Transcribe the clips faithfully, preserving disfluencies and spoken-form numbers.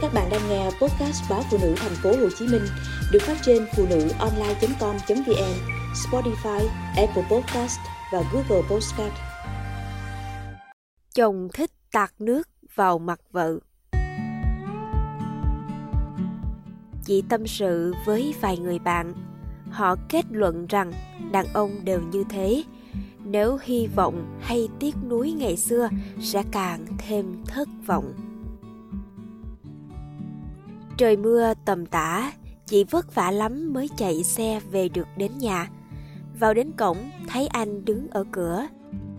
Các bạn đang nghe podcast báo Phụ Nữ Thành phố Hồ Chí Minh được phát trên phụ nữ online chấm com chấm vn, Spotify, Apple Podcast và Google Podcast. Chồng thích tạt nước vào mặt vợ. Chị tâm sự với vài người bạn, họ kết luận rằng đàn ông đều như thế. Nếu hy vọng hay tiếc nuối ngày xưa sẽ càng thêm thất vọng. Trời mưa tầm tã, chị vất vả lắm mới chạy xe về được đến nhà. Vào đến cổng, thấy anh đứng ở cửa.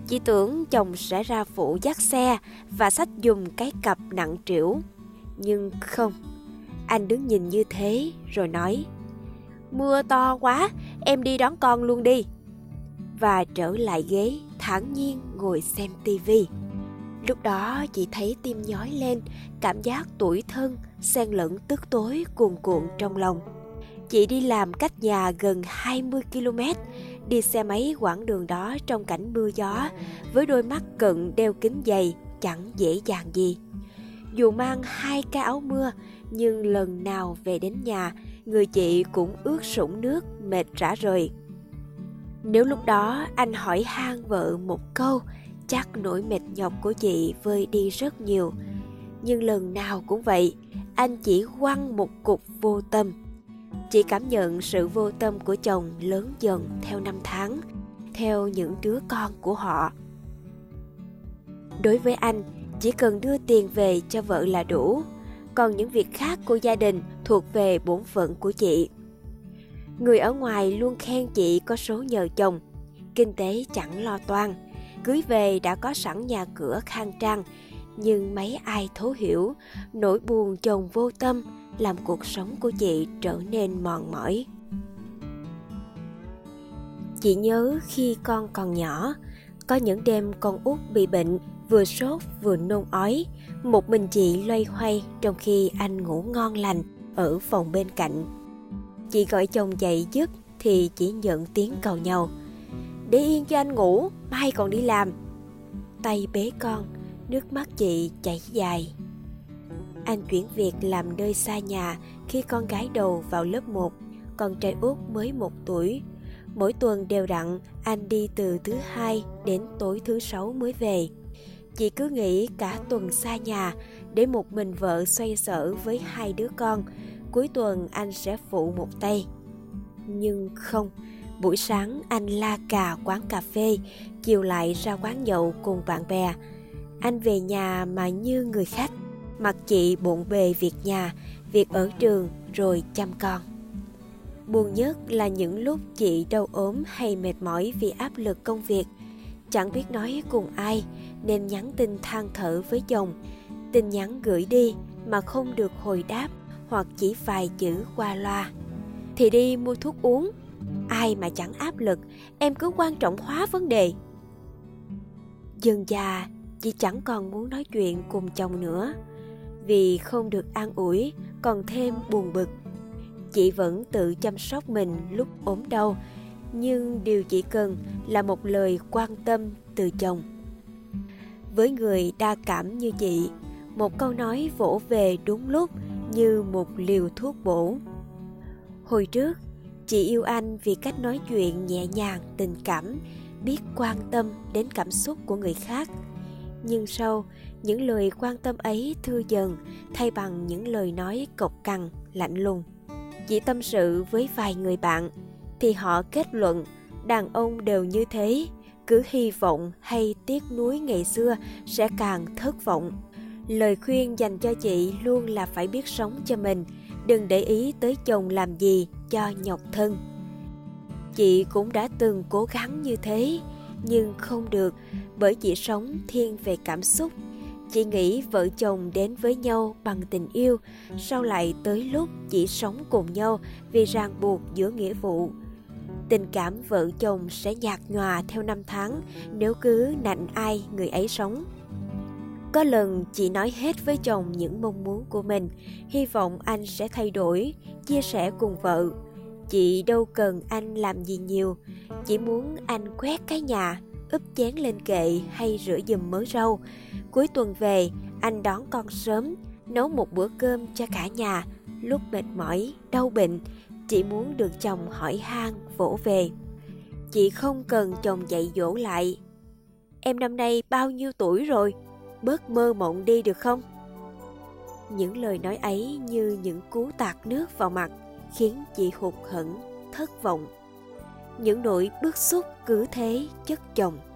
Chị tưởng chồng sẽ ra phụ dắt xe và xách giùm cái cặp nặng trĩu. Nhưng không, anh đứng nhìn như thế rồi nói: "Mưa to quá, em đi đón con luôn đi." Và trở lại ghế, thản nhiên ngồi xem tivi. Lúc đó chị thấy tim nhói lên, cảm giác tủi thân, xen lẫn tức tối cuồn cuộn trong lòng. Chị đi làm cách nhà gần hai mươi ki lô mét, đi xe máy quãng đường đó trong cảnh mưa gió, với đôi mắt cận đeo kính dày chẳng dễ dàng gì. Dù mang hai cái áo mưa, nhưng lần nào về đến nhà, người chị cũng ướt sũng nước, mệt rã rời. Nếu lúc đó anh hỏi han vợ một câu, chắc nỗi mệt nhọc của chị vơi đi rất nhiều. Nhưng lần nào cũng vậy, anh chỉ quăng một cục vô tâm. Chị cảm nhận sự vô tâm của chồng lớn dần theo năm tháng, theo những đứa con của họ. Đối với anh, chỉ cần đưa tiền về cho vợ là đủ, còn những việc khác của gia đình thuộc về bổn phận của chị. Người ở ngoài luôn khen chị có số nhờ chồng, kinh tế chẳng lo toan, cưới về đã có sẵn nhà cửa khang trang, nhưng mấy ai thấu hiểu, nỗi buồn chồng vô tâm làm cuộc sống của chị trở nên mòn mỏi. Chị nhớ khi con còn nhỏ, có những đêm con út bị bệnh, vừa sốt vừa nôn ói, một mình chị loay hoay trong khi anh ngủ ngon lành ở phòng bên cạnh. Chị gọi chồng dậy giúp thì chỉ nhận tiếng cầu nhau: "Để yên cho anh ngủ, mai còn đi làm." Tay bế con, nước mắt chị chảy dài. Anh chuyển việc làm nơi xa nhà khi con gái đầu vào lớp một, con trai út mới một tuổi. Mỗi tuần đều đặn, anh đi từ thứ hai đến tối thứ sáu mới về. Chị cứ nghĩ cả tuần xa nhà, để một mình vợ xoay sở với hai đứa con, cuối tuần anh sẽ phụ một tay. Nhưng không, buổi sáng anh la cà quán cà phê, chiều lại ra quán nhậu cùng bạn bè. Anh về nhà mà như người khách, mặc chị bộn bề việc nhà, việc ở trường rồi chăm con. Buồn nhất là những lúc chị đau ốm hay mệt mỏi vì áp lực công việc, chẳng biết nói cùng ai nên nhắn tin than thở với chồng. Tin nhắn gửi đi mà không được hồi đáp, hoặc chỉ vài chữ qua loa: "Thì đi mua thuốc uống." "Ai mà chẳng áp lực, em cứ quan trọng hóa vấn đề." Dần dà, chị chẳng còn muốn nói chuyện cùng chồng nữa. Vì không được an ủi, còn thêm buồn bực. Chị vẫn tự chăm sóc mình lúc ốm đau, nhưng điều chị cần là một lời quan tâm từ chồng. Với người đa cảm như chị, một câu nói vỗ về đúng lúc như một liều thuốc bổ. Hồi trước, chị yêu anh vì cách nói chuyện nhẹ nhàng, tình cảm, biết quan tâm đến cảm xúc của người khác. Nhưng sau, những lời quan tâm ấy thưa dần, thay bằng những lời nói cộc cằn, lạnh lùng. Chị tâm sự với vài người bạn, thì họ kết luận đàn ông đều như thế, cứ hy vọng hay tiếc nuối ngày xưa sẽ càng thất vọng. Lời khuyên dành cho chị luôn là phải biết sống cho mình, đừng để ý tới chồng làm gì cho nhọc thân. Chị cũng đã từng cố gắng như thế, nhưng không được, bởi chị sống thiên về cảm xúc. Chị nghĩ vợ chồng đến với nhau bằng tình yêu, sau lại tới lúc chị sống cùng nhau vì ràng buộc giữa nghĩa vụ. Tình cảm vợ chồng sẽ nhạt nhòa theo năm tháng nếu cứ nạnh ai người ấy sống. Có lần chị nói hết với chồng những mong muốn của mình, hy vọng anh sẽ thay đổi, chia sẻ cùng vợ. Chị đâu cần anh làm gì nhiều, chỉ muốn anh quét cái nhà, úp chén lên kệ hay rửa giùm mớ rau. Cuối tuần về, anh đón con sớm, nấu một bữa cơm cho cả nhà. Lúc mệt mỏi, đau bệnh, chị muốn được chồng hỏi han vỗ về. Chị không cần chồng dạy dỗ lại. Em năm nay bao nhiêu tuổi rồi? Bớt mơ mộng đi được không? Những lời nói ấy như những cú tạt nước vào mặt, khiến chị hụt hẫng, thất vọng. Những nỗi bức xúc cứ thế chất chồng.